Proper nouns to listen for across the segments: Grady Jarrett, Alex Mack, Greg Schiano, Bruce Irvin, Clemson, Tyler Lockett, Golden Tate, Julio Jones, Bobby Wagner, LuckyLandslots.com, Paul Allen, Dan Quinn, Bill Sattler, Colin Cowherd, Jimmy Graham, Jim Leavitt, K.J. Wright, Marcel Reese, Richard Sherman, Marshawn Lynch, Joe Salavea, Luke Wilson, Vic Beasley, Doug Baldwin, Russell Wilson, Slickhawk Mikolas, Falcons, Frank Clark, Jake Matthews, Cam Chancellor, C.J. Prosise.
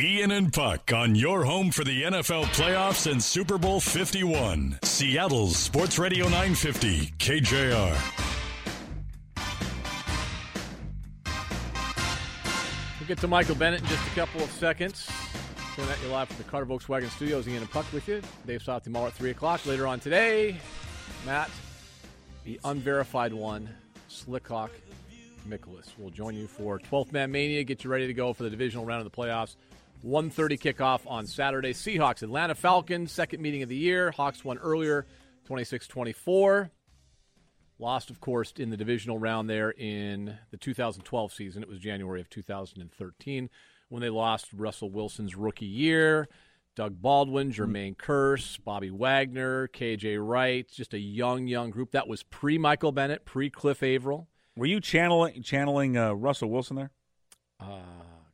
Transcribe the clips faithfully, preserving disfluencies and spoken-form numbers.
Ian and Puck on your home for the N F L playoffs and Super Bowl fifty-one. Seattle's Sports Radio nine fifty, K J R. We'll get to Michael Bennett in just a couple of seconds. Coming at you live from the Carter Volkswagen Studios. Ian and Puck with you. Dave Sothimar at three o'clock. Later on today, Matt, the unverified one, Slickhawk Mikolas, will join you for twelfth Man Mania. Get you ready to go for the divisional round of the playoffs. one thirty kickoff on Saturday. Seahawks, Atlanta Falcons, second meeting of the year. Hawks won earlier, twenty-six twenty-four. Lost, of course, in the divisional round there in the two thousand twelve season. It was January of two thousand thirteen when they lost Russell Wilson's rookie year. Doug Baldwin, Jermaine Kearse, Bobby Wagner, K J Wright, just a young, young group. That was pre-Michael Bennett, pre-Cliff Averill. Were you channeling channeling uh, Russell Wilson there? Uh,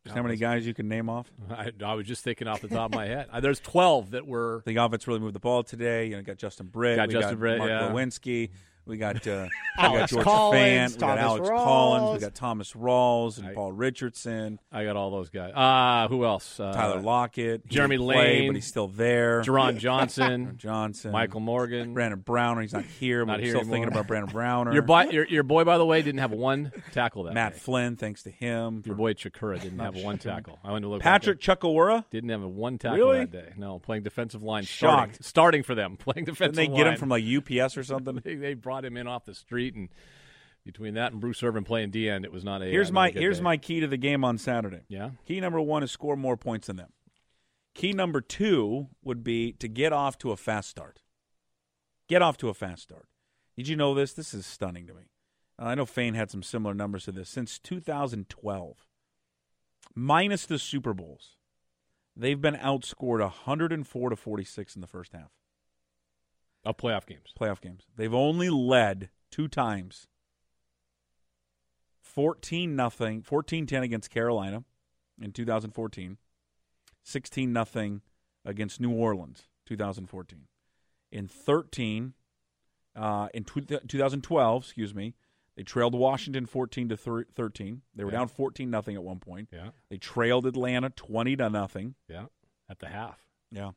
There's how many guys you can name off? I, I was just thinking off the top of my head. There's twelve that were. The offense really moved the ball today. You know, got Justin Britt. Got we Justin got Britt, Mark yeah. Lewinsky. We got, uh, we got George Collins, Fan, we got Alex Rawls. Collins, we got Thomas Rawls and I, Paul Richardson. I got all those guys. Uh, who else? Uh, Tyler Lockett. Jeremy Lane. Play, but he's still there. Jerron Johnson. Johnson. Michael Morgan. Brandon Browner. He's not here, but not we're here still anymore. Thinking about Brandon Browner. Your, boy, your, your boy, by the way, didn't have one tackle that Matt day. Flynn, thanks to him. Your boy Chukwurah didn't have one tackle. I went to look Patrick Chukwurah? Didn't have one tackle really? that day. No, playing defensive line. Shocked. Starting, starting for them. Playing defensive line. Didn't they line. Get him from like U P S or something? they, they brought him in off the street, and between that and Bruce Irvin playing D-end, it was not a Here's uh, not my a here's day. my key to the game on Saturday. Yeah. Key number one is score more points than them. Key number two would be to get off to a fast start. Get off to a fast start. Did you know this? This is stunning to me. Uh, I know Fane had some similar numbers to this. Since two thousand twelve, minus the Super Bowls, they've been outscored one hundred four to forty-six in the first half. Of playoff games. Playoff games. They've only led two times. fourteen nothing, fourteen ten against Carolina in two thousand fourteen. sixteen nothing against New Orleans, two thousand fourteen. In thirteen, uh, in tw- twenty twelve, excuse me, they trailed Washington fourteen to thirteen. They were yeah. down fourteen nothing at one point. Yeah. They trailed Atlanta twenty to nothing. Yeah. At the half. Yeah.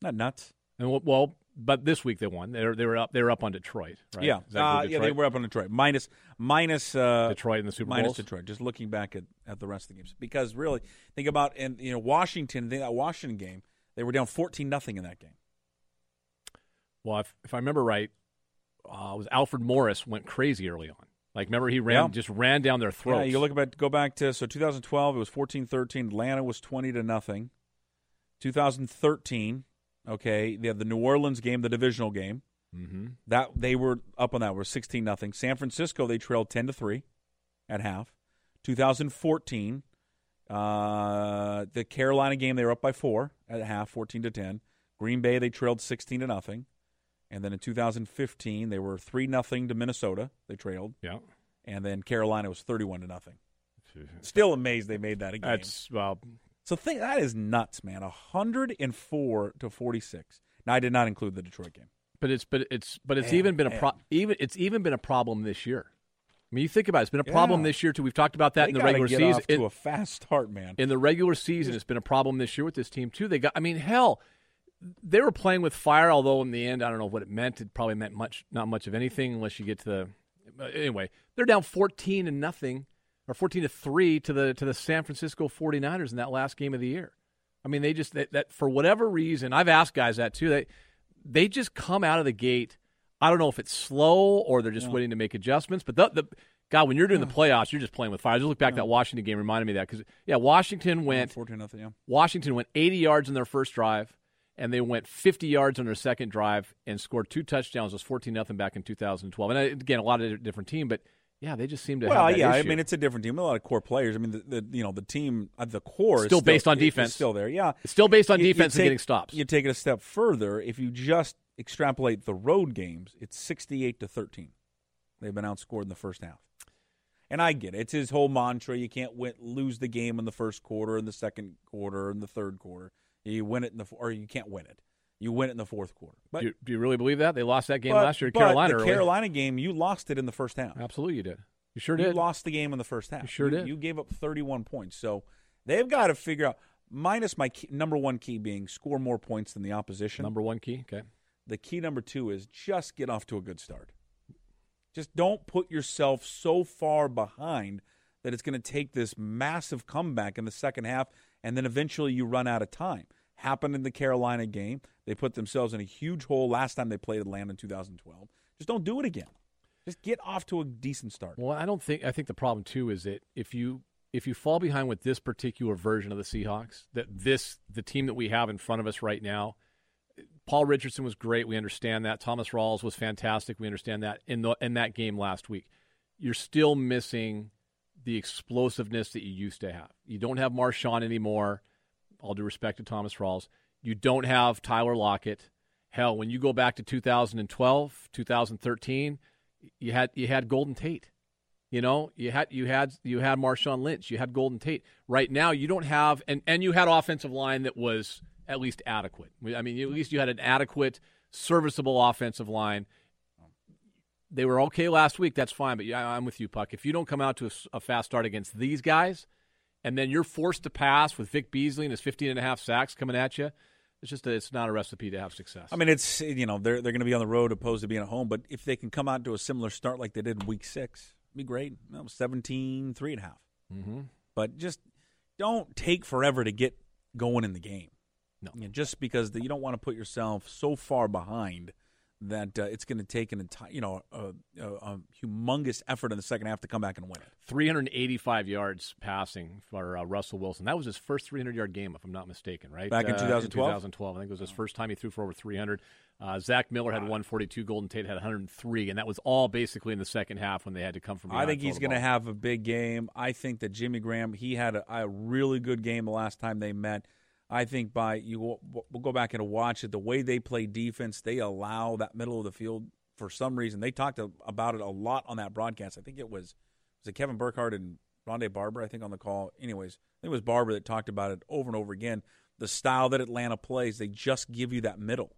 Not nuts. And well, but this week they won. They were, they were up. They were up on Detroit. Right? Yeah, uh, Detroit? yeah, they were up on Detroit. Minus, minus uh, Detroit in the Super Bowl. Minus Bowls. Detroit. Just looking back at, at the rest of the games, because really think about and you know Washington. That Washington game, they were down fourteen nothing in that game. Well, if, if I remember right, uh, it was Alfred Morris went crazy early on. Like remember he ran yeah. just ran down their throats. Yeah, you look about go back to so twenty twelve. It was fourteen thirteen. Atlanta was twenty to nothing. twenty thirteen. Okay, they had the New Orleans game, the divisional game. Mm-hmm. That they were up on that. We're sixteen nothing. San Francisco they trailed ten to three at half. twenty fourteen, uh, the Carolina game they were up by four at half, fourteen to ten. Green Bay they trailed sixteen to nothing, and then in two thousand fifteen they were three nothing to Minnesota. They trailed. Yeah, and then Carolina was thirty-one to nothing. Still amazed they made that a game. That's well. So think that is nuts, man. one hundred four to forty-six. Now I did not include the Detroit game, but it's but it's but it's man, even been man. a pro, even it's even been a problem this year. I mean, you think about it, it's been a problem yeah. this year too. We've talked about that they in the regular get season. Off to it, a fast start, man. In the regular season, it's been a problem this year with this team too. They got, I mean, hell, they were playing with fire. Although in the end, I don't know what it meant. It probably meant much, not much of anything, unless you get to the. Anyway, they're down fourteen to nothing. Or fourteen to three to the to the San Francisco forty-niners in that last game of the year. I mean, they just they, that for whatever reason, I've asked guys that too. They they just come out of the gate. I don't know if it's slow or they're just yeah. waiting to make adjustments. But the, the God, when you're doing yeah. the playoffs, you're just playing with fire. I just look back yeah. that Washington game reminded me of that because yeah, Washington went fourteen nothing. Yeah. Washington went eighty yards in their first drive, and they went fifty yards on their second drive and scored two touchdowns. It was fourteen nothing back in two thousand twelve. And again, a lot of different team, but Yeah, they just seem to. Well, have that yeah, issue. I mean, it's a different team. A lot of core players. I mean, the, the you know the team at the core still is still based on defense. It's still there, yeah. It's still based on you, defense you take, and getting stops. You take it a step further. If you just extrapolate the road games, it's sixty-eight to thirteen. They've been outscored in the first half. And I get it. It's his whole mantra. You can't win, lose the game in the first quarter, in the second quarter, in the third quarter. You win it in the or you can't win it. You win it in the fourth quarter. But, do, you, do you really believe that? They lost that game but, last year to Carolina. But the Carolina game, you lost it in the first half. Absolutely you did. You sure did. You lost the game in the first half. You sure you, did. You gave up thirty-one points. So they've got to figure out, minus my key, number one key being score more points than the opposition. Number one key, okay. The key number two is just get off to a good start. Just don't put yourself so far behind that it's going to take this massive comeback in the second half, and then eventually you run out of time. Happened in the Carolina game. They put themselves in a huge hole last time they played Atlanta in two thousand twelve. Just don't do it again. Just get off to a decent start. Well, I don't think I think the problem too is that if you if you fall behind with this particular version of the Seahawks, that this the team that we have in front of us right now, Paul Richardson was great. We understand that. Thomas Rawls was fantastic. We understand that in the in that game last week. You're still missing the explosiveness that you used to have. You don't have Marshawn anymore. All due respect to Thomas Rawls. You don't have Tyler Lockett. Hell, when you go back to two thousand twelve, two thousand thirteen, you had you had Golden Tate. You know, you had you had you had Marshawn Lynch. You had Golden Tate. Right now, you don't have, and, and you had offensive line that was at least adequate. I mean, at least you had an adequate, serviceable offensive line. They were okay last week. That's fine, but yeah, I'm with you, Puck. If you don't come out to a, a fast start against these guys, and then you're forced to pass with Vic Beasley and his fifteen and a half sacks coming at you, it's just a, it's not a recipe to have success. I mean, it's you know they're they're going to be on the road opposed to being at home, but if they can come out to a similar start like they did in week six, it'd be great. That was seventeen, three and a half. Mm-hmm. But just don't take forever to get going in the game. No, you know, just because the, you don't want to put yourself so far behind that uh, it's going to take an entire, you know, a, a, a humongous effort in the second half to come back and win it. three hundred eighty-five yards passing for uh, Russell Wilson. That was his first three hundred-yard game, if I'm not mistaken, right? Back in two thousand twelve? Uh, in twenty twelve. I think it was his first time he threw for over three hundred. Uh, Zach Miller had one forty-two. Golden Tate had one hundred three, and that was all basically in the second half when they had to come from behind. I think he's going to have a big game. I think that Jimmy Graham, he had a, a really good game the last time they met. I think by you we'll go back and watch it. The way they play defense, they allow that middle of the field for some reason. They talked about it a lot on that broadcast. I think it was was it Kevin Burkhardt and Rondé Barber, I think, on the call. Anyways, I think it was Barber that talked about it over and over again. The style that Atlanta plays, they just give you that middle.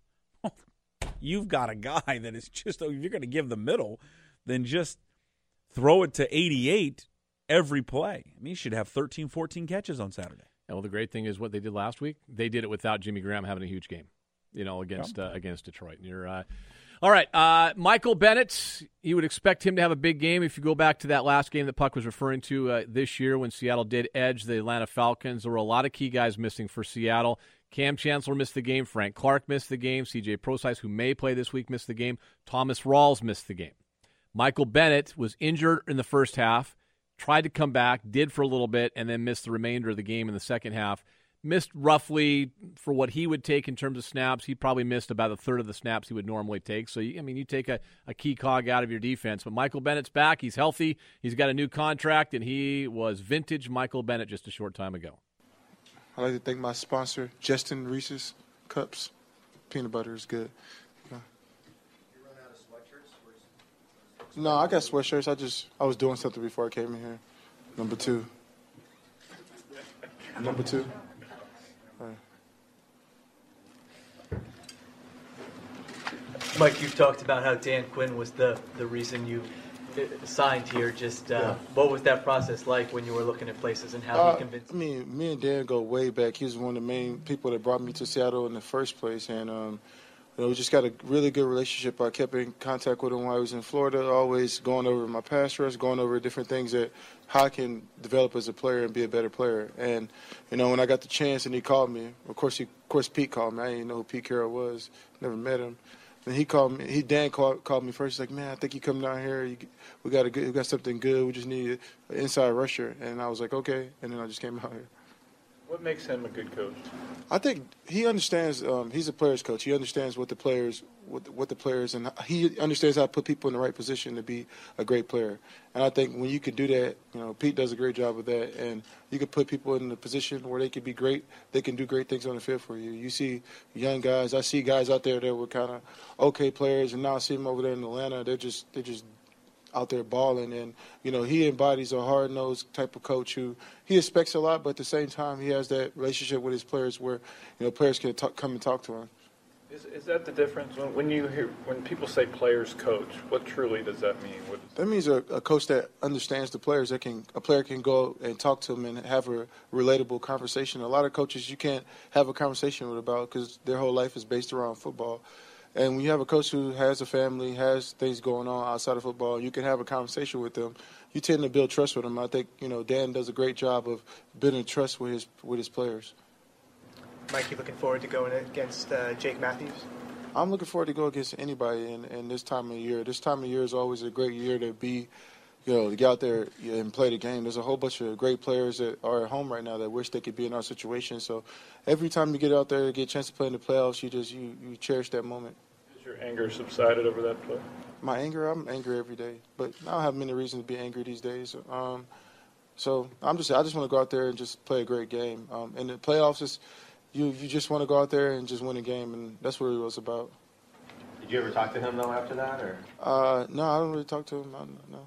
You've got a guy that is just, if you're going to give the middle, then just throw it to eighty-eight every play. I mean, you should have thirteen, fourteen catches on Saturday. Well, the great thing is what they did last week. They did it without Jimmy Graham having a huge game, you know, against uh, against Detroit. And you're, uh, all right, uh, Michael Bennett, you would expect him to have a big game. If you go back to that last game that Puck was referring to uh, this year when Seattle did edge the Atlanta Falcons, there were a lot of key guys missing for Seattle. Cam Chancellor missed the game. Frank Clark missed the game. C J. Prosise, who may play this week, missed the game. Thomas Rawls missed the game. Michael Bennett was injured in the first half. Tried to come back, did for a little bit, and then missed the remainder of the game in the second half. Missed roughly for what he would take in terms of snaps. He probably missed about a third of the snaps he would normally take. So, I mean, you take a, a key cog out of your defense. But Michael Bennett's back. He's healthy. He's got a new contract, and he was vintage Michael Bennett just a short time ago. I'd like to thank my sponsor, Justin Reese's Cups. Peanut butter is good. Yeah. You run out of sweatshirts? No, I got sweatshirts. I just I was doing something before I came in here. Number two. Number two. All right. Mike, you've talked about how Dan Quinn was the, the reason you signed here. Just uh, yeah. What was that process like when you were looking at places and how uh, he convinced you? I mean, me and Dan go way back. He was one of the main people that brought me to Seattle in the first place, and um, You know, we just got a really good relationship. I kept in contact with him while I was in Florida, always going over my pass rush, going over different things that how I can develop as a player and be a better player. And, you know, when I got the chance and he called me, of course he, of course Pete called me. I didn't even know who Pete Carroll was. Never met him. Then he called me. He Dan called, called me first. He's like, man, I think you come down here. You, we got a good, we got something good. We just need an inside rusher. And I was like, okay. And then I just came out here. What makes him a good coach? I think he understands. Um, he's a player's coach. He understands what the players, what the, what the players, and he understands how to put people in the right position to be a great player. And I think when you can do that, you know, Pete does a great job of that. And you can put people in the position where they can be great. They can do great things on the field for you. You see young guys. I see guys out there that were kind of okay players, and now I see them over there in Atlanta. They're just, they're just. out there balling, and, you know, he embodies a hard-nosed type of coach who he expects a lot, but at the same time he has that relationship with his players where, you know, players can talk, come and talk to him. Is, is that the difference? When, when you hear, when people say players coach, what truly does that mean? What that means a, a coach that understands the players, that can, a player can go and talk to them and have a relatable conversation. A lot of coaches you can't have a conversation with about because their whole life is based around football. And when you have a coach who has a family, has things going on outside of football, you can have a conversation with them. You tend to build trust with them. I think, you know, Dan does a great job of building trust with his with his players. Mike, you looking forward to going against uh, Jake Matthews? I'm looking forward to go against anybody in, in this time of year. This time of year is always a great year to be, you know, to get out there and play the game. There's a whole bunch of great players that are at home right now that wish they could be in our situation. So every time you get out there and get a chance to play in the playoffs, you just you, you cherish that moment. Has your anger subsided over that play? My anger? I'm angry every day. But I don't have many reasons to be angry these days. Um, so I'm just I just want to go out there and just play a great game. Um, and the playoffs, is, you, you just want to go out there and just win a game, and that's what it was about. Did you ever talk to him, though, after that? Or? Uh, no, I don't really talk to him. I don't, no.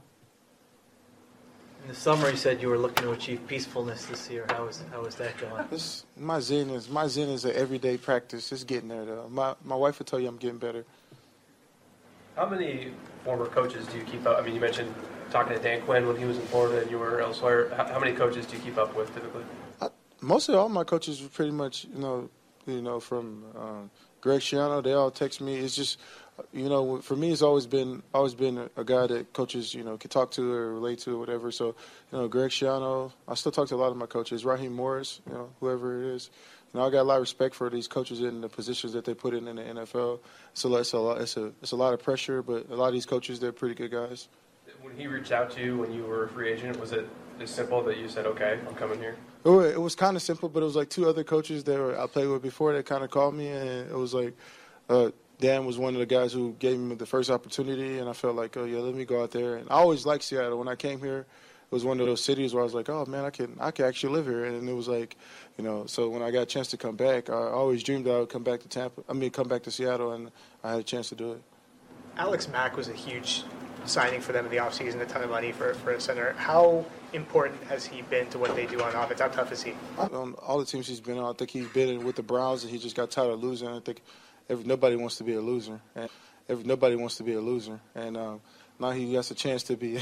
In the summer, you said you were looking to achieve peacefulness this year. How is how is that going? This, my zen is my zen is an everyday practice. It's getting there, though. My my wife will tell you I'm getting better. How many former coaches do you keep up? I mean, you mentioned talking to Dan Quinn when he was in Florida and you were elsewhere. How, how many coaches do you keep up with typically? I, most of all my coaches were pretty much, you know, you know from um, Greg Schiano. They all text me. It's just. You know, for me, it's always been always been a, a guy that coaches, you know, can talk to or relate to or whatever. So, you know, Greg Schiano, I still talk to a lot of my coaches. Raheem Morris, you know, whoever it is. You know, I got a lot of respect for these coaches in the positions that they put in in the N F L. So it's a lot, it's a, it's a lot of pressure, but a lot of these coaches, they're pretty good guys. When he reached out to you when you were a free agent, was it as simple that you said, okay, I'm coming here? It was kind of simple, but it was like two other coaches that were, I played with before that kind of called me, and it was like uh, – Dan was one of the guys who gave me the first opportunity, and I felt like, oh, yeah, let me go out there. And I always liked Seattle. When I came here, it was one of those cities where I was like, oh, man, I can I can actually live here. And it was like, you know, so when I got a chance to come back, I always dreamed that I would come back to Tampa. I mean, come back to Seattle, and I had a chance to do it. Alex Mack was a huge signing for them in the offseason, a ton of money for, for a center. How important has he been to what they do on offense? How tough is he? On all the teams he's been on, I think he's been in with the Browns, and he just got tired of losing. I think Every, nobody wants to be a loser, and every, nobody wants to be a loser. And um, now he gets a chance to be,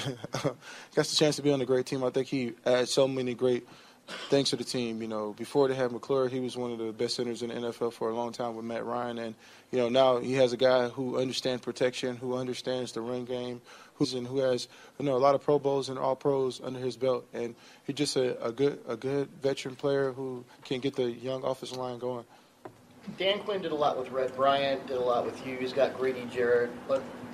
gets a chance to be on a great team. I think he adds so many great things to the team. You know, before they had McClure, he was one of the best centers in the N F L for a long time with Matt Ryan, and you know now he has a guy who understands protection, who understands the run game, who's and who has you know a lot of Pro Bowls and All Pros under his belt, and he's just a, a good, a good veteran player who can get the young offensive line going. Dan Quinn did a lot with Red Bryant, did a lot with you. He's got Grady Jarrett,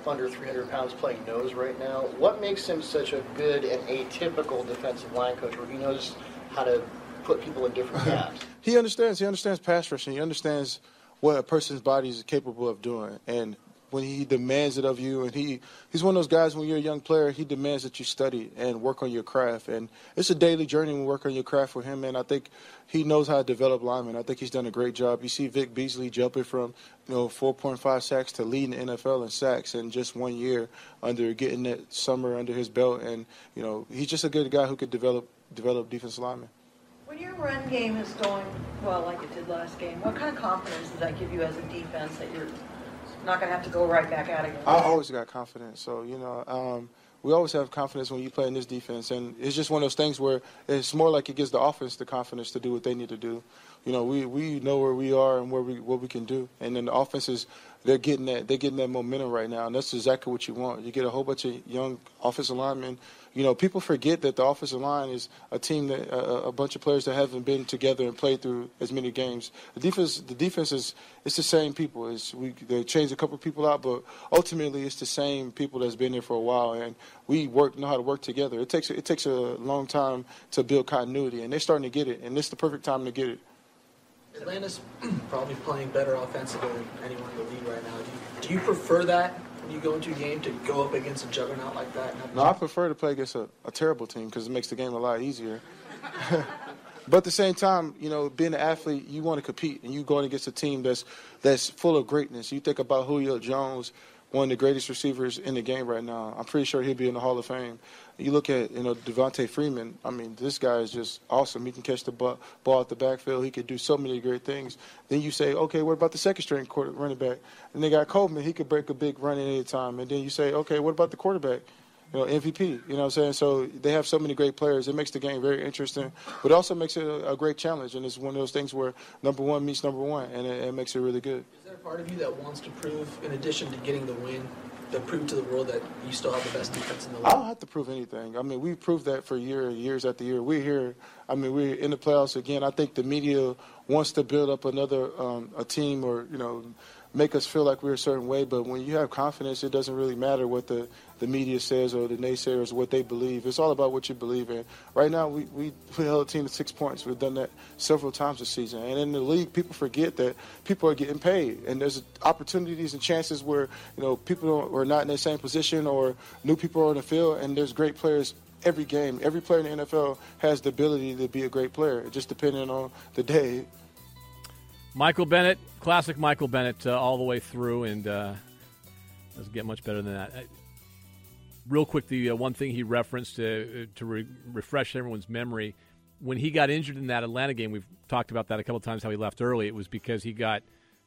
under three hundred pounds, playing nose right now. What makes him such a good and atypical defensive line coach where he knows how to put people in different gaps? He understands. He understands pass rushing. He understands what a person's body is capable of doing. And when he demands it of you, and he, he's one of those guys when you're a young player, he demands that you study and work on your craft. And it's a daily journey to work on your craft with him, and I think he knows how to develop linemen. I think he's done a great job. You see Vic Beasley jumping from, you know, four point five sacks to leading the N F L in sacks in just one year under getting that summer under his belt. And, you know, he's just a good guy who could develop develop defense linemen. When your run game is going well like it did last game, what kind of confidence does that give you as a defense that you're – not going to have to go right back out again? I always got confidence. So, you know, um, we always have confidence when you play in this defense. And it's just one of those things where it's more like it gives the offense the confidence to do what they need to do. You know, we, we know where we are and where we, what we can do. And then the offense is they're getting that they're getting that momentum right now, and that's exactly what you want. You get a whole bunch of young offensive linemen. You know, people forget that the offensive line is a team that uh, a bunch of players that haven't been together and played through as many games. The defense, the defense is it's the same people. It's we they changed a couple of people out, but ultimately it's the same people that's been there for a while. And we work know how to work together. It takes it takes a long time to build continuity, and they're starting to get it. And this is the perfect time to get it. Atlanta's probably playing better offensively than anyone in the league right now. Do you, do you prefer that when you go into a game to go up against a juggernaut like that? No, I prefer to play against a, a terrible team because it makes the game a lot easier. But at the same time, you know, being an athlete, you want to compete, and you're going against a team that's that's full of greatness. You think about Julio Jones, one of the greatest receivers in the game right now. I'm pretty sure he'll be in the Hall of Fame. You look at, you know, Devontae Freeman. I mean, this guy is just awesome. He can catch the ball, ball at the backfield. He can do so many great things. Then you say, okay, what about the second-string quarter running back? And they got Coleman. He could break a big run at any time. And then you say, okay, what about the quarterback? You know, M V P. You know what I'm saying? So they have so many great players. It makes the game very interesting, but it also makes it a, a great challenge. And it's one of those things where number one meets number one, and it, it makes it really good. Is there a part of you that wants to prove, in addition to getting the win, that prove to the world that you still have the best defense in the league? I don't have to prove anything. I mean, we've proved that for year, years after year. We're here. I mean, we're in the playoffs again. I think the media wants to build up another um, a team or, you know, make us feel like we're a certain way. But when you have confidence, it doesn't really matter what the, the media says or the naysayers, what they believe. It's all about what you believe in. Right now, we, we, we held a team to six points. We've done that several times this season. And in the league, people forget that people are getting paid. And there's opportunities and chances where, you know, people are not in the same position or new people are on the field, and there's great players every game. Every player in the N F L has the ability to be a great player, just depending on the day. Michael Bennett, classic Michael Bennett uh, all the way through, and uh, doesn't get much better than that. I, real quick, the uh, one thing he referenced uh, to re- refresh everyone's memory, when he got injured in that Atlanta game, we've talked about that a couple of times, how he left early. It was because he got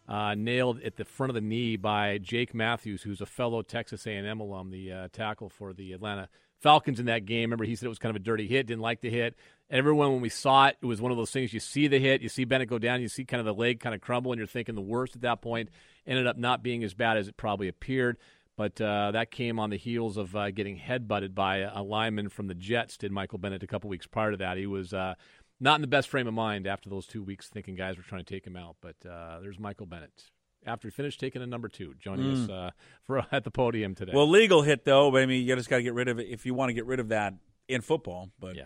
uh, nailed at the front of the knee by Jake Matthews, who's a fellow Texas A and M alum, the uh, tackle for the Atlanta Falcons in that game. Remember, he said it was kind of a dirty hit, didn't like the hit. Everyone, when we saw it, it was one of those things. You see the hit, you see Bennett go down, you see kind of the leg kind of crumble, and you're thinking the worst at that point. Ended up not being as bad as it probably appeared, but uh, that came on the heels of uh, getting headbutted by a lineman from the Jets, did Michael Bennett a couple weeks prior to that. He was uh, not in the best frame of mind after those two weeks, thinking guys were trying to take him out, but uh, there's Michael Bennett. After he finished taking a number two, joining mm. us uh, for at the podium today. Well, legal hit, though, but I mean, you just got to get rid of it if you want to get rid of that in football, but yeah.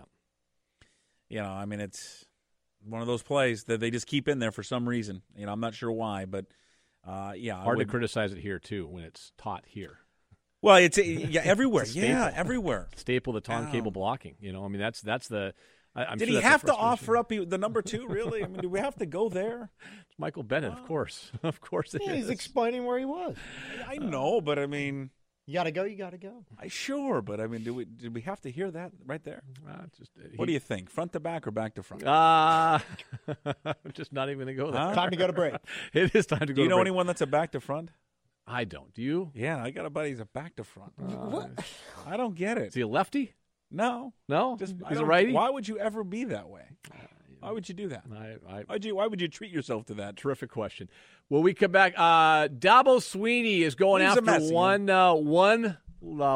You know, I mean, it's one of those plays that they just keep in there for some reason. You know, I'm not sure why, but, uh, yeah. Hard to criticize it here, too, when it's taught here. Well, it's yeah everywhere. It's yeah, everywhere. Staple the Tom oh. Cable blocking. You know, I mean, that's that's the – Did sure he have to offer issue. up the number two, really? I mean, do we have to go there? It's Michael Bennett, wow. of course. Of course it yeah, is. He's explaining where he was. I know, but, I mean – You got to go, you got to go. I Sure, but, I mean, do we did we have to hear that right there? Uh, just, uh, what he, do you think, front to back or back to front? Uh, I'm just not even going to go there. Huh? Time to go to break. It is time to go to break. Do you know anyone that's a back to front? I don't. Do you? Yeah, I got a buddy who's a back to front. Uh, what? I don't get it. Is he a lefty? No. No? Just, He's a righty? Why would you ever be that way? Uh, Why would you do that? I, I, why, would you, why would you treat yourself to that? Terrific question. Well, we come back. Uh, Dabo Swinney is going He's after one, uh, one uh,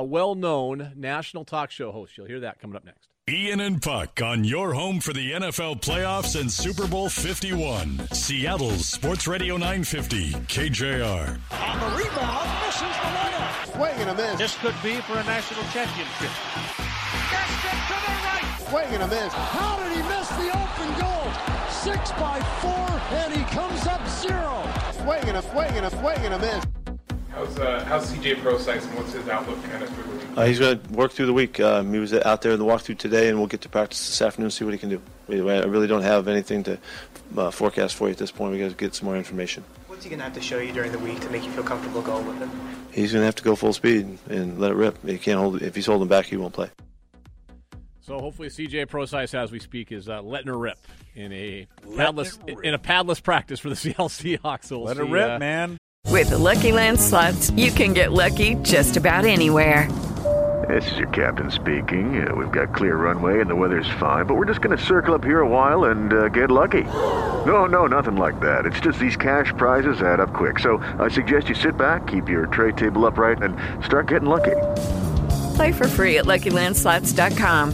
well-known national talk show host. You'll hear that coming up next. Ian and Puck on your home for the N F L playoffs and Super Bowl fifty-one. Seattle's Sports Radio nine fifty, K J R. On the rebound, misses the lineup. Swinging a miss. This could be for a national championship. That's it to the right. Swinging a miss. How did he miss the open goal? Six by four, and he comes up zero. Swinging a, swinging a, swinging a miss. How's uh, how's C J. Prosise and what's his outlook kind of through the week? Uh, he's going to work through the week. Um, he was out there in the walkthrough today, and we'll get to practice this afternoon and see what he can do. Anyway, I really don't have anything to uh, forecast for you at this point. We've got to get some more information. What's he going to have to show you during the week to make you feel comfortable going with him? He's going to have to go full speed and let it rip. He can't hold. If he's holding back, he won't play. So hopefully C J. Prosise, as we speak, is uh, letting her rip in a padless in a padless practice for the Seattle Seahawks. Let her rip, uh, man. With the Lucky Land Slots, you can get lucky just about anywhere. This is your captain speaking. Uh, we've got clear runway and the weather's fine, but we're just going to circle up here a while and uh, get lucky. No, no, nothing like that. It's just these cash prizes add up quick. So I suggest you sit back, keep your tray table upright, and start getting lucky. Play for free at Lucky Land Slots dot com.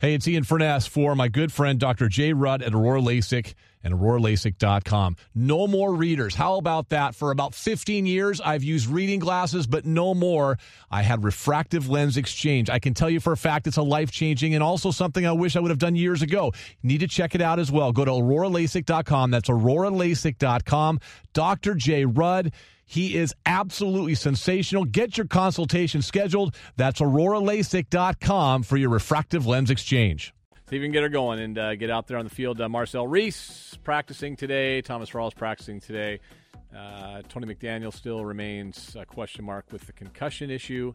Hey, it's Ian Furness for my good friend, Doctor Jay Rudd at Aurora LASIK and Aurora LASIK dot com. No more readers. How about that? For about fifteen years, I've used reading glasses, but no more. I had refractive lens exchange. I can tell you for a fact it's a life-changing and also something I wish I would have done years ago. Need to check it out as well. Go to Aurora LASIK dot com. That's Aurora LASIK dot com. Doctor Jay Rudd. He is absolutely sensational. Get your consultation scheduled. That's Aurora LASIK dot com for your refractive lens exchange. See if you can get her going and uh, get out there on the field. Uh, Marcel Reese practicing today. Thomas Rawls practicing today. Uh, Tony McDaniel still remains a question mark with the concussion issue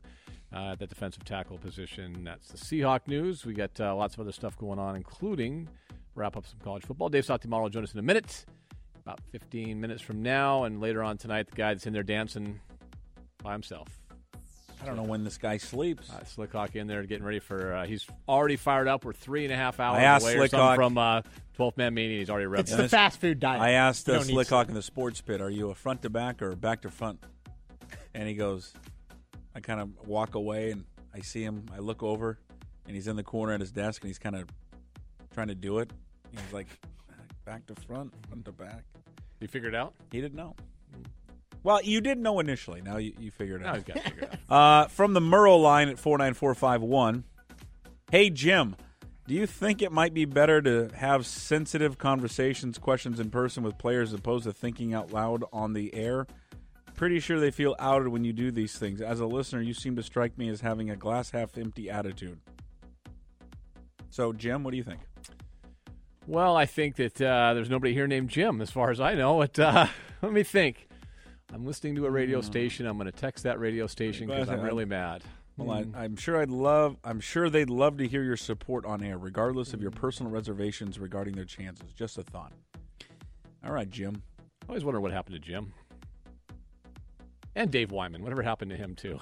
uh, at the defensive tackle position. That's the Seahawks news. We got uh, lots of other stuff going on, including wrap up some college football. Dave Sottimano will join us in a minute. About fifteen minutes from now, and later on tonight, the guy that's in there dancing by himself. I don't know when this guy sleeps. Uh, Slick Hawk in there getting ready for uh, – he's already fired up. We're three and a half hours away Slick or something Hawk. from uh, twelve-man meeting. He's already ready. It's the this, fast food diet. I asked uh, Slick Hawk in the sports pit, are you a front-to-back or back-to-front? And he goes – I kind of walk away, and I see him. I look over, and he's in the corner at his desk, and he's kind of trying to do it. And he's like – back to front, front to back. You figured it out? He didn't know. Well, you didn't know initially. Now you, you figured it now out. Now he's got to figure it out. Uh, from the Murrow line at four nine four five one, hey, Jim, do you think it might be better to have sensitive conversations, questions in person with players as opposed to thinking out loud on the air? Pretty sure they feel outed when you do these things. As a listener, you seem to strike me as having a glass half empty attitude. So, Jim, what do you think? Well, I think that uh, there's nobody here named Jim, as far as I know. But, uh, let me think. I'm listening to a radio station. I'm going to text that radio station because I'm really mad. Well, mm. I, I'm sure I'd love. I'm sure they'd love to hear your support on air, regardless of your personal reservations regarding their chances. Just a thought. All right, Jim. I always wonder what happened to Jim and Dave Wyman. Whatever happened to him too?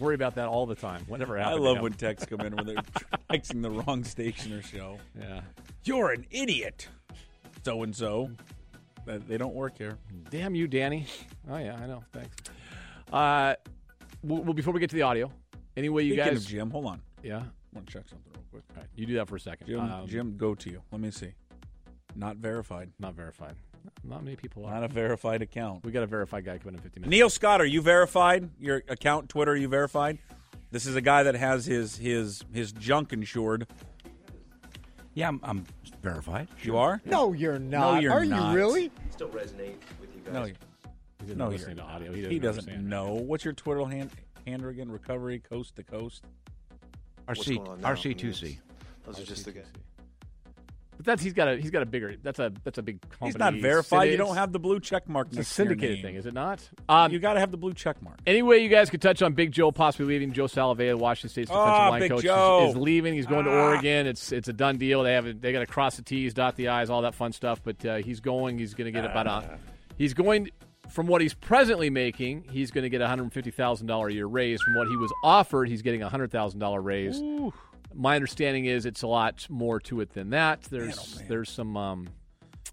Worry about that all the time. Whatever happened. I love to him. When texts come in when they're texting the wrong station or show. Yeah. You're an idiot, so-and-so. They don't work here. Damn you, Danny. Oh, yeah, I know. Thanks. Uh, well, before we get to the audio, any way you Speaking guys... Speaking of Jim, hold on. Yeah? I want to check something real quick. All right, you do that for a second. Jim, um, Jim, go to you. Let me see. Not verified. Not verified. Not many people are. Not a verified account. We got a verified guy coming in fifty minutes. Neil Scott, are you verified? Your account, Twitter, are you verified? This is a guy that has his his his junk insured. Yeah, I'm, I'm verified. Sure. You are? No, you're not. No, you're are not. you really? Still resonate with you guys. No, you're, he no, you're to audio. He doesn't, he doesn't know. Right. What's your Twitter hand, handle again? Recovery, coast to coast? R C two C. Those are just the guys. But that's he's got a he's got a bigger that's a that's a big company. He's not verified. It you is. Don't have the blue check mark. It's next a syndicated thing, is it not? Um, you got to have the blue check mark. Anyway, you guys could touch on Big Joe possibly leaving. Joe Salavea, Washington State's defensive oh, line Big coach, Joe. Is, is leaving. He's going ah. to Oregon. It's it's a done deal. They have a, they got to cross the T's, dot the I's, all that fun stuff. But uh, he's going. He's going to get uh, about a. He's going from what he's presently making. He's going to get a hundred fifty thousand dollar a year raise from what he was offered. He's getting a hundred thousand dollar raise. Ooh. My understanding is it's a lot more to it than that. There's man, oh man. there's some. Um,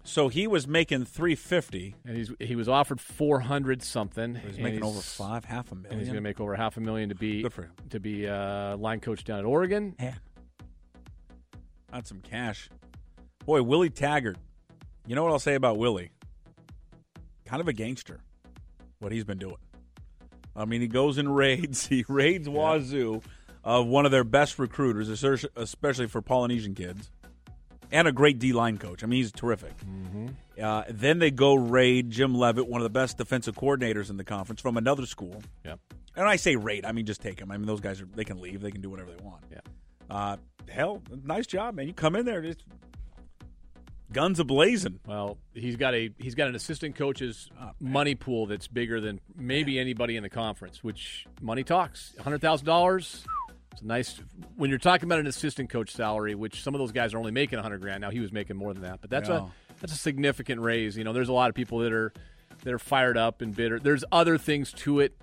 so he was making three fifty, and he's he was offered four hundred something. He was making over five, half a million. And he's going to make over half a million to be to be uh, line coach down at Oregon. Yeah, that's some cash, boy. Willie Taggart. You know what I'll say about Willie? Kind of a gangster. What he's been doing. I mean, he goes and raids. He raids Wazoo. Yeah. Of one of their best recruiters, especially for Polynesian kids, and a great D-line coach. I mean, he's terrific. Mm-hmm. Uh, then they go raid Jim Leavitt, one of the best defensive coordinators in the conference from another school. Yep. And I say raid, I mean just take him. I mean, those guys, are they can leave. They can do whatever they want. Yeah. Uh, hell, nice job, man. You come in there, just guns a-blazing. Well, he's got a he's got an assistant coach's oh, money pool that's bigger than maybe man. anybody in the conference, which money talks. one hundred thousand dollars. It's nice when you're talking about an assistant coach salary, which some of those guys are only making a hundred grand. Now he was making more than that, but that's yeah. a that's a significant raise. You know, there's a lot of people that are that are fired up and bitter. There's other things to it.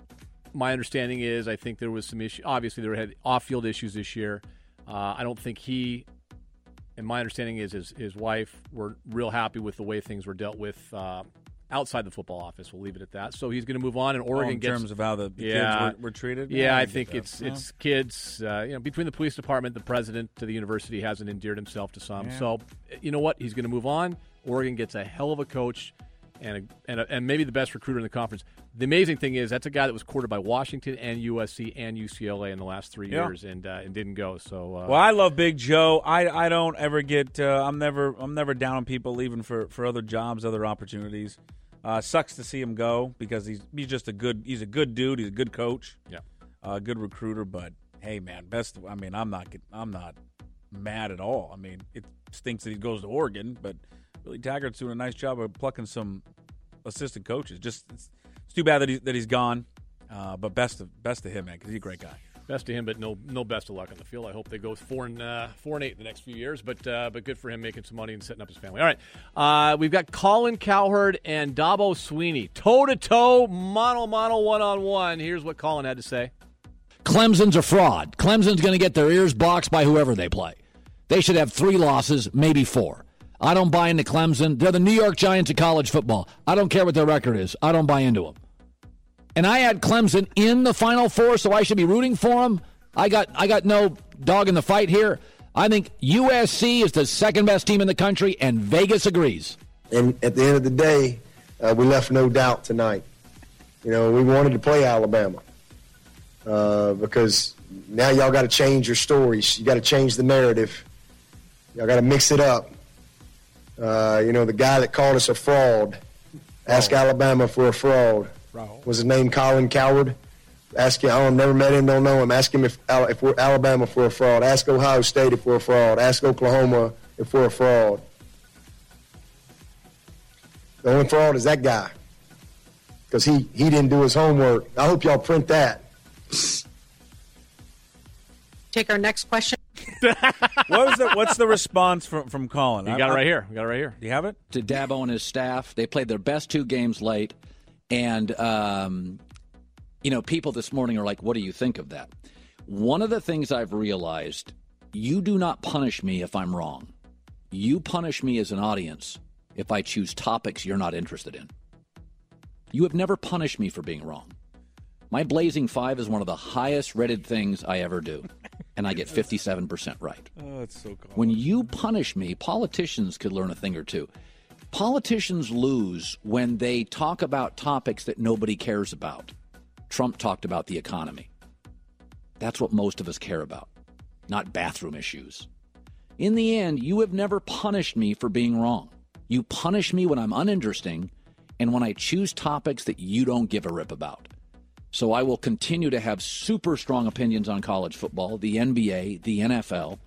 My understanding is I think there was some issue. Obviously, there had off-field issues this year. Uh, I don't think he, and my understanding is his, his wife, were real happy with the way things were dealt with uh, outside the football office. We'll leave it at that. So he's going to move on, and Oregon oh, in gets, terms of how the yeah, kids were, were treated? Yeah, I, I think it's yeah. it's kids. Uh, you know, between the police department, the president to the university hasn't endeared himself to some. Yeah. So you know what? He's going to move on. Oregon gets a hell of a coach. And a, and, a, and maybe the best recruiter in the conference. The amazing thing is that's a guy that was courted by Washington and U S C and U C L A in the last three yeah. years and uh, and didn't go. So uh, well, I love Big Joe. I I don't ever get. Uh, I'm never I'm never down on people leaving for, for other jobs, other opportunities. Uh, sucks to see him go because he's he's just a good he's a good dude. He's a good coach. Yeah, a uh, good recruiter. But hey, man, best. I mean, I'm not I'm not mad at all. I mean, it stinks that he goes to Oregon, but. Billy Taggart's doing a nice job of plucking some assistant coaches. Just it's, it's too bad that he's that he's gone. Uh, but best of best to him, man, because he's a great guy. Best to him, but no no best of luck on the field. I hope they go four and uh, four and eight in the next few years. But uh, but good for him making some money and setting up his family. All right, uh, we've got Colin Cowherd and Dabo Swinney toe to toe, mono mono, one on one. Here's what Colin had to say: Clemson's a fraud. Clemson's going to get their ears boxed by whoever they play. They should have three losses, maybe four. I don't buy into Clemson. They're the New York Giants of college football. I don't care what their record is. I don't buy into them. And I had Clemson in the Final Four, so I should be rooting for them. I got I got no dog in the fight here. I think U S C is the second best team in the country, and Vegas agrees. And at the end of the day, uh, we left no doubt tonight. You know, we wanted to play Alabama uh, because now y'all got to change your stories. You got to change the narrative. Y'all got to mix it up. Uh, you know, the guy that called us a fraud, ask oh. Alabama for a fraud. Raul. Was his name Colin Cowherd? Ask him. I've never met him, don't know him. Ask him if, if we're Alabama for a fraud. Ask Ohio State if we're a fraud. Ask Oklahoma if we're a fraud. The only fraud is that guy because he, he didn't do his homework. I hope y'all print that. Take our next question. what was the, what's the response from, from Colin? You got I, it right I, here. We got it right here. Do you have it? To Dabo and his staff, they played their best two games late. And, um, you know, people this morning are like, what do you think of that? One of the things I've realized, you do not punish me if I'm wrong. You punish me as an audience if I choose topics you're not interested in. You have never punished me for being wrong. My Blazing Five is one of the highest rated things I ever do. And I get fifty-seven percent right. Oh, that's so cool. When you punish me, politicians could learn a thing or two. Politicians lose when they talk about topics that nobody cares about. Trump talked about the economy. That's what most of us care about, not bathroom issues. In the end, you have never punished me for being wrong. You punish me when I'm uninteresting and when I choose topics that you don't give a rip about. So I will continue to have super strong opinions on college football, the N B A, the N F L.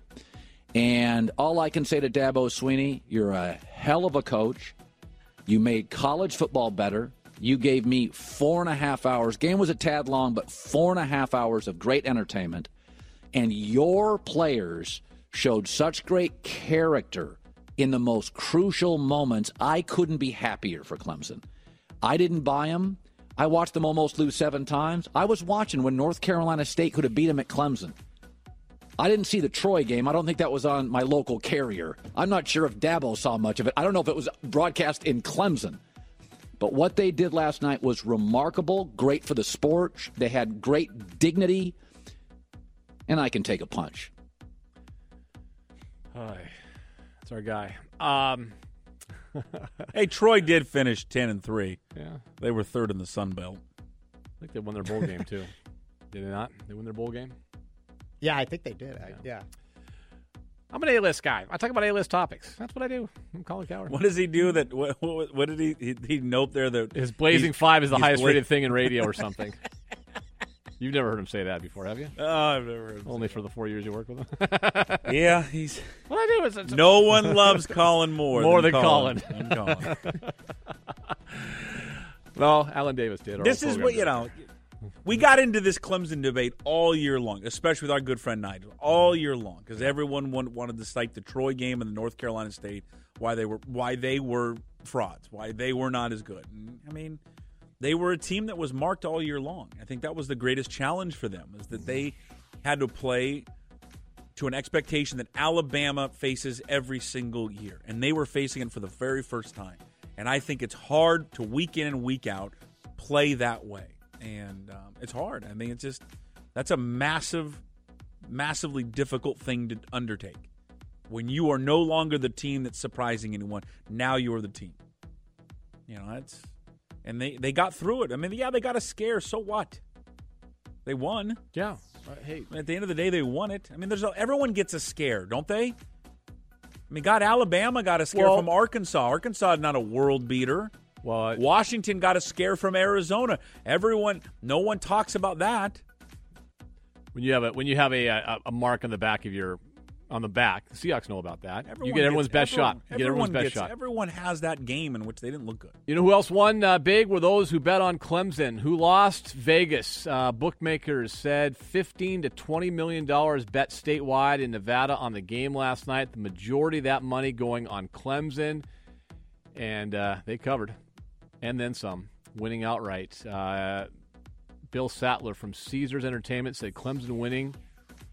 And all I can say to Dabo Swinney, you're a hell of a coach. You made college football better. You gave me four and a half hours. Game was a tad long, but four and a half hours of great entertainment. And your players showed such great character in the most crucial moments. I couldn't be happier for Clemson. I didn't buy them. I watched them almost lose seven times. I was watching when North Carolina State could have beat them at Clemson. I didn't see the Troy game. I don't think that was on my local carrier. I'm not sure if Dabo saw much of it. I don't know if it was broadcast in Clemson. But what they did last night was remarkable, great for the sport. They had great dignity. And I can take a punch. Hi. That's our guy. Um... Hey, Troy did finish ten and three. Yeah, they were third in the Sun Belt. I think they won their bowl game too. Did they not? They won their bowl game. Yeah, I think they did. Yeah. I, yeah. I'm an A-list guy. I talk about A-list topics. That's what I do. I'm Colin Cowherd. What does he do? That what, what, what did he, he he nope there? That his Blazing Five is the highest bla- rated thing in radio or something. You've never heard him say that before, have you? Oh, I've never heard him Only say for that. The four years you worked with him? Yeah. he's. What I do is... It's a... No one loves Colin more, more than, than Colin. Colin. than Colin. Well, Alan Davis did. This is what, you know, we got into this Clemson debate all year long, especially with our good friend Nigel, all year long, because everyone wanted to cite the Troy game and the North Carolina State. why they were why they were frauds, why they were not as good. And, I mean, they were a team that was marked all year long. I think that was the greatest challenge for them, is that they had to play to an expectation that Alabama faces every single year, and they were facing it for the very first time. And I think it's hard to week in and week out play that way, and um, it's hard. I mean, it's just that's a massive, massively difficult thing to undertake. When you are no longer the team that's surprising anyone, now you are the team. You know, that's and they, they got through it. I mean, yeah, they got a scare. So what? They won. Yeah. Hey, at the end of the day, they won it. I mean, there's no, everyone gets a scare, don't they? I mean, God, Alabama got a scare well, from Arkansas. Arkansas is not a world beater. Well, I, Washington got a scare from Arizona. Everyone, no one talks about that. When you have a when you have a a, a mark on the back of your on the back, the Seahawks know about that. Everyone you get everyone's gets, best everyone, shot. You get everyone's best gets, shot. Everyone has that game in which they didn't look good. You know who else won uh, big were those who bet on Clemson, who lost Vegas. Uh, bookmakers said fifteen to twenty million dollars bet statewide in Nevada on the game last night. The majority of that money going on Clemson, and uh, they covered, and then some, winning outright. Uh, Bill Sattler from Caesars Entertainment said Clemson winning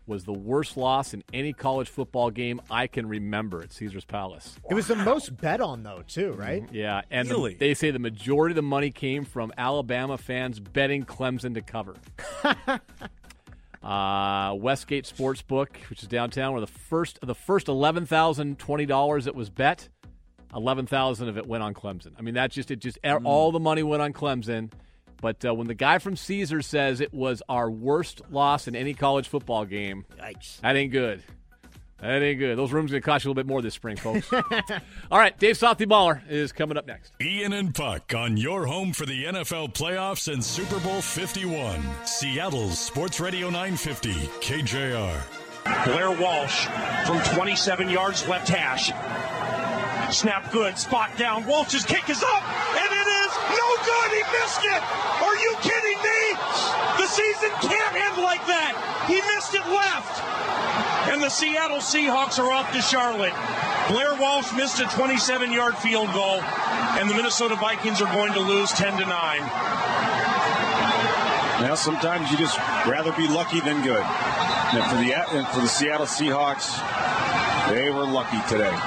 was the worst loss in any college football game I can remember at Caesars Palace. Wow. It was the most bet on, though, too, right? Mm-hmm. Yeah, and really? the, they say the majority of the money came from Alabama fans betting Clemson to cover. uh, Westgate Sportsbook, which is downtown, were the first the first eleven thousand twenty dollars that was bet. eleven thousand of it went on Clemson. I mean, that's just it. Just mm. all the money went on Clemson. But uh, when the guy from Caesars says it was our worst loss in any college football game, yikes. That ain't good. That ain't good. Those rooms are going to cost you a little bit more this spring, folks. All right, Dave Softly-Baller is coming up next. Ian and Puck on your home for the N F L playoffs and Super Bowl fifty-one. Seattle's Sports Radio nine fifty, K J R. Blair Walsh from twenty-seven yards left hash. Snap good, spot down. Walsh's kick is up, and it is no good. He missed it. Are you kidding me? The season can't end like that. He missed it left. And the Seattle Seahawks are off to Charlotte. Blair Walsh missed a twenty-seven-yard field goal, and the Minnesota Vikings are going to lose ten to nine. Now, sometimes you just rather be lucky than good. And for the, and for the Seattle Seahawks, they were lucky today.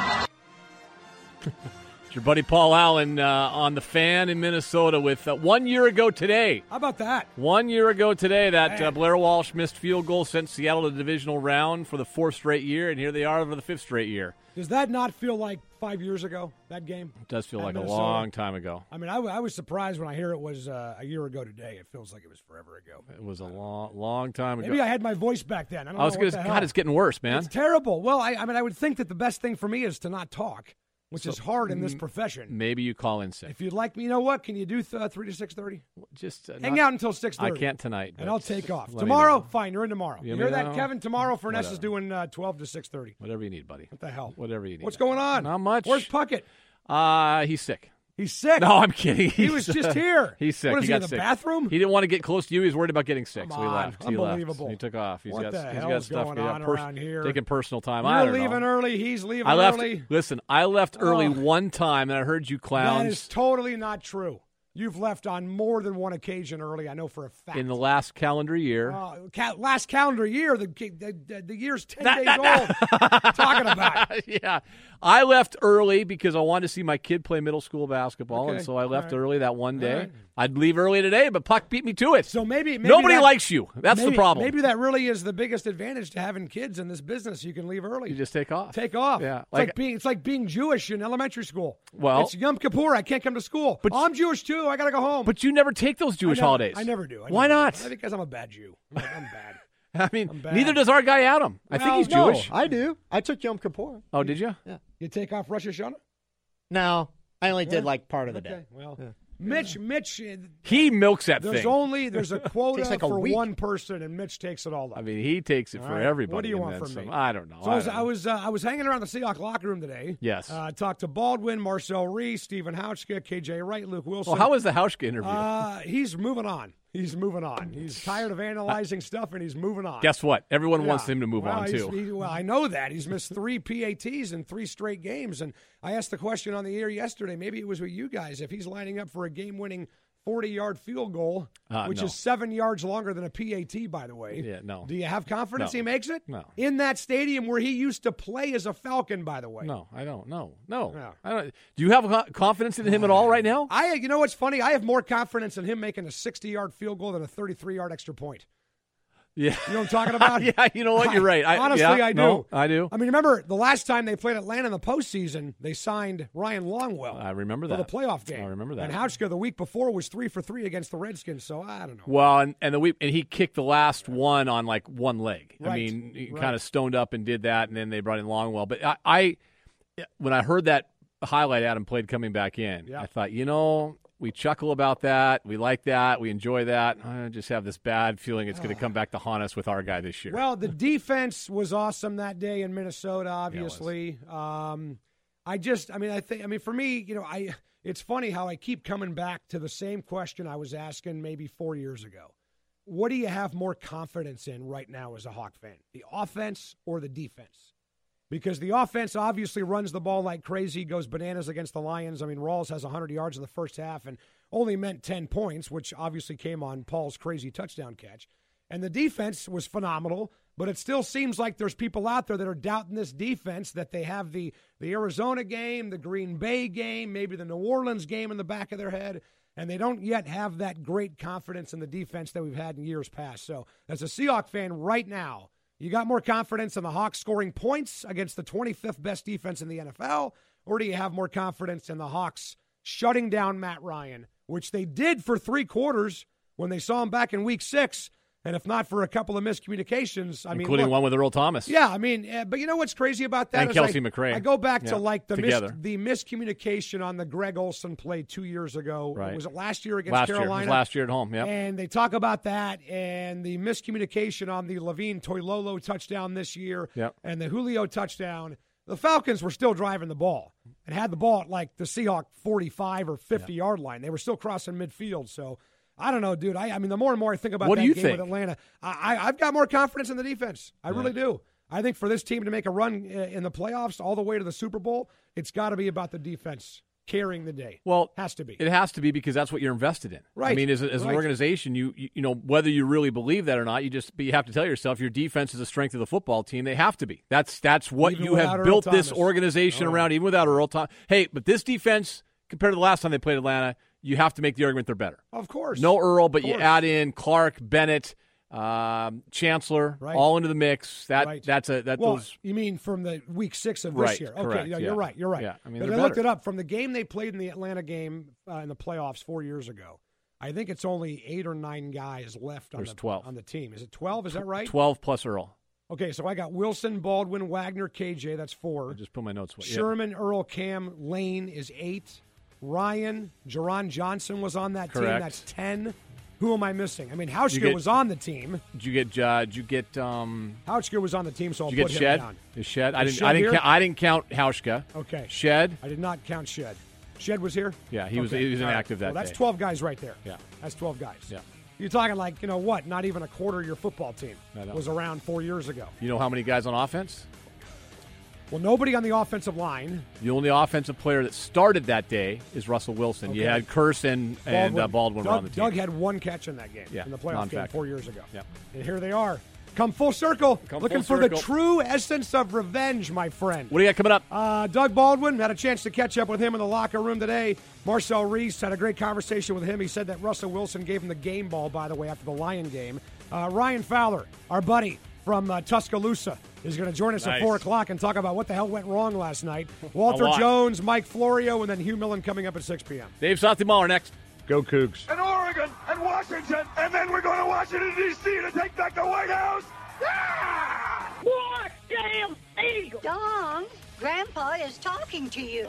It's your buddy Paul Allen uh, on the Fan in Minnesota with uh, one year ago today. How about that? One year ago today, that uh, Blair Walsh missed field goal sent Seattle to the divisional round for the fourth straight year, and here they are for the fifth straight year. Does that not feel like five years ago, that game? It does feel like Minnesota. A long time ago. I mean, I, w- I was surprised when I hear it was uh, a year ago today. It feels like it was forever ago. It was a long, long time ago. Maybe I had my voice back then. I don't I was know what the God, hell. It's getting worse, man. It's terrible. Well, I, I mean, I would think that the best thing for me is to not talk. Which so, is hard in this profession. Maybe you call in sick. If you'd like me, you know what? Can you do th- three to six thirty? Just uh, hang not, out until six thirty. I can't tonight. And I'll take off. Tomorrow, fine. You're in tomorrow. You, you hear that, know? Kevin? Tomorrow, Furness Whatever. Is doing uh, twelve to six thirty. Whatever you need, buddy. What the hell? Whatever you need. What's going on? Not much. Where's Puckett? Uh, he's sick. He's sick? No, I'm kidding. He's, he was just here. He's sick. What, is he, he got in the sick. Bathroom? He didn't want to get close to you. He was worried about getting sick, so he left. He Unbelievable. Left. He took off. He's what got, the he's hell got is stuff going on pers- around here? Taking personal time. You're I don't leaving know. Early. He's leaving I left, early. Listen, I left early oh. one time, and I heard you clowns. That is totally not true. You've left on more than one occasion early, I know for a fact. In the last calendar year. Uh, ca- last calendar year, the the, the year's ten that, days that, that. old. Talking about. Yeah. I left early because I wanted to see my kid play middle school basketball, okay. and so I left right. early that one day. Right. I'd leave early today, but Puck beat me to it. So maybe, maybe Nobody that, likes you. That's maybe, the problem. Maybe that really is the biggest advantage to having kids in this business. You can leave early. You just take off. Take off. Yeah. It's like, like being it's like being Jewish in elementary school. Well, it's Yom Kippur. I can't come to school. But I'm Jewish, too. I got to go home. But you never take those Jewish I never, holidays. I never do. I never Why not? Do. Because I'm a bad Jew. I'm bad. I mean, bad. Neither does our guy Adam. I well, think he's no, Jewish. I do. I took Yom Kippur. Oh, did you? Yeah. You take off Rosh Hashanah? No. I only yeah. did like part of the okay. day. Well, yeah. Mitch, Mitch. He milks that there's thing. There's only, there's a quota like a for week. One person, and Mitch takes it all up. I mean, he takes it all for right. everybody. What do you want from some, me? I don't know. So I, was, know. I, was uh, I was hanging around the Seahawks locker room today. Yes. I uh, talked to Baldwin, Marcel Reese, Stephen Hauschka, K J Wright, Luke Wilson. Well, how was the Hauschka interview? Uh, he's moving on. he's moving on. He's tired of analyzing stuff, and he's moving on. Guess what? Everyone yeah. wants him to move well, on, too. He, well, I know that. He's missed three P A Ts in three straight games. And I asked the question on the air yesterday, maybe it was with you guys, if he's lining up for a game-winning forty-yard field goal, uh, which no. is seven yards longer than a P A T, by the way. Yeah, no. Do you have confidence no. he makes it? No. In that stadium where he used to play as a Falcon, by the way. No, I don't. No, no. no. I don't. Do you have confidence in him at all right now? I. You know what's funny? I have more confidence in him making a sixty-yard field goal than a thirty-three-yard extra point. Yeah. You know what I'm talking about? yeah, you know what? You're right. I, Honestly, yeah, I do. No, I do. I mean, remember the last time they played Atlanta in the postseason, they signed Ryan Longwell. I remember that. For the playoff game. I remember that. And Hauschka the week before was three for three against the Redskins, so I don't know. Well, and, and the week, and he kicked the last one on like one leg. Right. I mean, he right. kind of stoned up and did that, and then they brought in Longwell. But I, I when I heard that highlight Adam played coming back in, yeah. I thought, you know, we chuckle about that. We like that. We enjoy that. I just have this bad feeling it's going to come back to haunt us with our guy this year. Well, the defense was awesome that day in Minnesota, obviously. Yeah, um, I just, I mean, I think, I mean, for me, you know, I, it's funny how I keep coming back to the same question I was asking maybe four years ago. What do you have more confidence in right now as a Hawk fan, the offense or the defense? Because the offense obviously runs the ball like crazy, goes bananas against the Lions. I mean, Rawls has one hundred yards in the first half and only meant ten points, which obviously came on Paul's crazy touchdown catch. And the defense was phenomenal, but it still seems like there's people out there that are doubting this defense, that they have the, the Arizona game, the Green Bay game, maybe the New Orleans game in the back of their head, and they don't yet have that great confidence in the defense that we've had in years past. So as a Seahawks fan right now, you got more confidence in the Hawks scoring points against the twenty-fifth best defense in the N F L, or do you have more confidence in the Hawks shutting down Matt Ryan, which they did for three quarters when they saw him back in week six, and if not for a couple of miscommunications. I mean, Including look, one with Earl Thomas. Yeah, I mean, uh, but you know what's crazy about that? And Kelsey I, McCray. I go back yeah, to like the, mis- the miscommunication on the Greg Olsen play two years ago. Right. Was it last year against last Carolina? Year. It was last year at home, yeah. And they talk about that and the miscommunication on the Levine Toilolo touchdown this year yep. and the Julio touchdown. The Falcons were still driving the ball and had the ball at like the Seahawks forty-five or fifty yep. yard line. They were still crossing midfield, so I don't know, dude. I, I mean, the more and more I think about what that do you game think? With Atlanta, I, I, I've got more confidence in the defense. I yeah. really do. I think for this team to make a run in the playoffs all the way to the Super Bowl, it's got to be about the defense carrying the day. Well, has to be. It has to be because that's what you're invested in. Right. I mean, as, a, as right. an organization, you you know whether you really believe that or not, you just you have to tell yourself your defense is the strength of the football team. They have to be. That's that's what even you have Earl built Thomas. This organization oh. around, even without Earl Thomas. Hey, but this defense compared to the last time they played Atlanta, you have to make the argument they're better. Of course. No Earl, but you add in Clark, Bennett, um, Chancellor, right. all into the mix. That right. That's a that well, those... You mean from the week six of right. this year. Okay, correct. Yeah, yeah. You're right, you're right. Yeah. I mean, but I looked it up. From the game they played in the Atlanta game uh, in the playoffs four years ago, I think it's only eight or nine guys left on the, on the team. Is it twelve? Is that right? twelve plus Earl. Okay, so I got Wilson, Baldwin, Wagner, K J. That's four. I just put my notes away. Sherman, yeah. Earl, Cam, Lane is eight. Ryan, Jerron Johnson was on that Correct. team. That's ten. Who am I missing? I mean, Hauschka was on the team. Did you get? Uh, did you get? Um, Hauschka was on the team, so I'll you put get him Shed? down. Is Shed? I Is didn't. Shed I didn't. Ca- I didn't count Hauschka. Okay. Shed. I did not count Shed. Shed was here. Yeah, he okay. was. He was inactive that well, that's day. That's twelve guys right there. Yeah, that's twelve guys. Yeah. You're talking like you know what? Not even a quarter of your football team was around four years ago. You know how many guys on offense? Well, nobody on the offensive line. The only offensive player that started that day is Russell Wilson. Okay. You had Kurse and, Baldwin, and uh, Baldwin Doug, were on the team. Doug had one catch in that game, yeah, in the playoff game four years ago. Yep. And here they are. Come full circle. Come Looking full circle. for the true essence of revenge, my friend. What do you got coming up? Uh, Doug Baldwin, had a chance to catch up with him in the locker room today. Marcel Reese had a great conversation with him. He said that Russell Wilson gave him the game ball, by the way, after the Lion game. Uh, Ryan Fowler, our buddy from uh, Tuscaloosa, is going to join us nice. at four o'clock and talk about what the hell went wrong last night. Walter Jones, Mike Florio, and then Hugh Millen coming up at six p.m. Dave Sothemauer next. Go Cougs. And Oregon and Washington, and then we're going to Washington, D C to take back the White House. Yeah! What damn eagle? Dong, Grandpa is talking to you.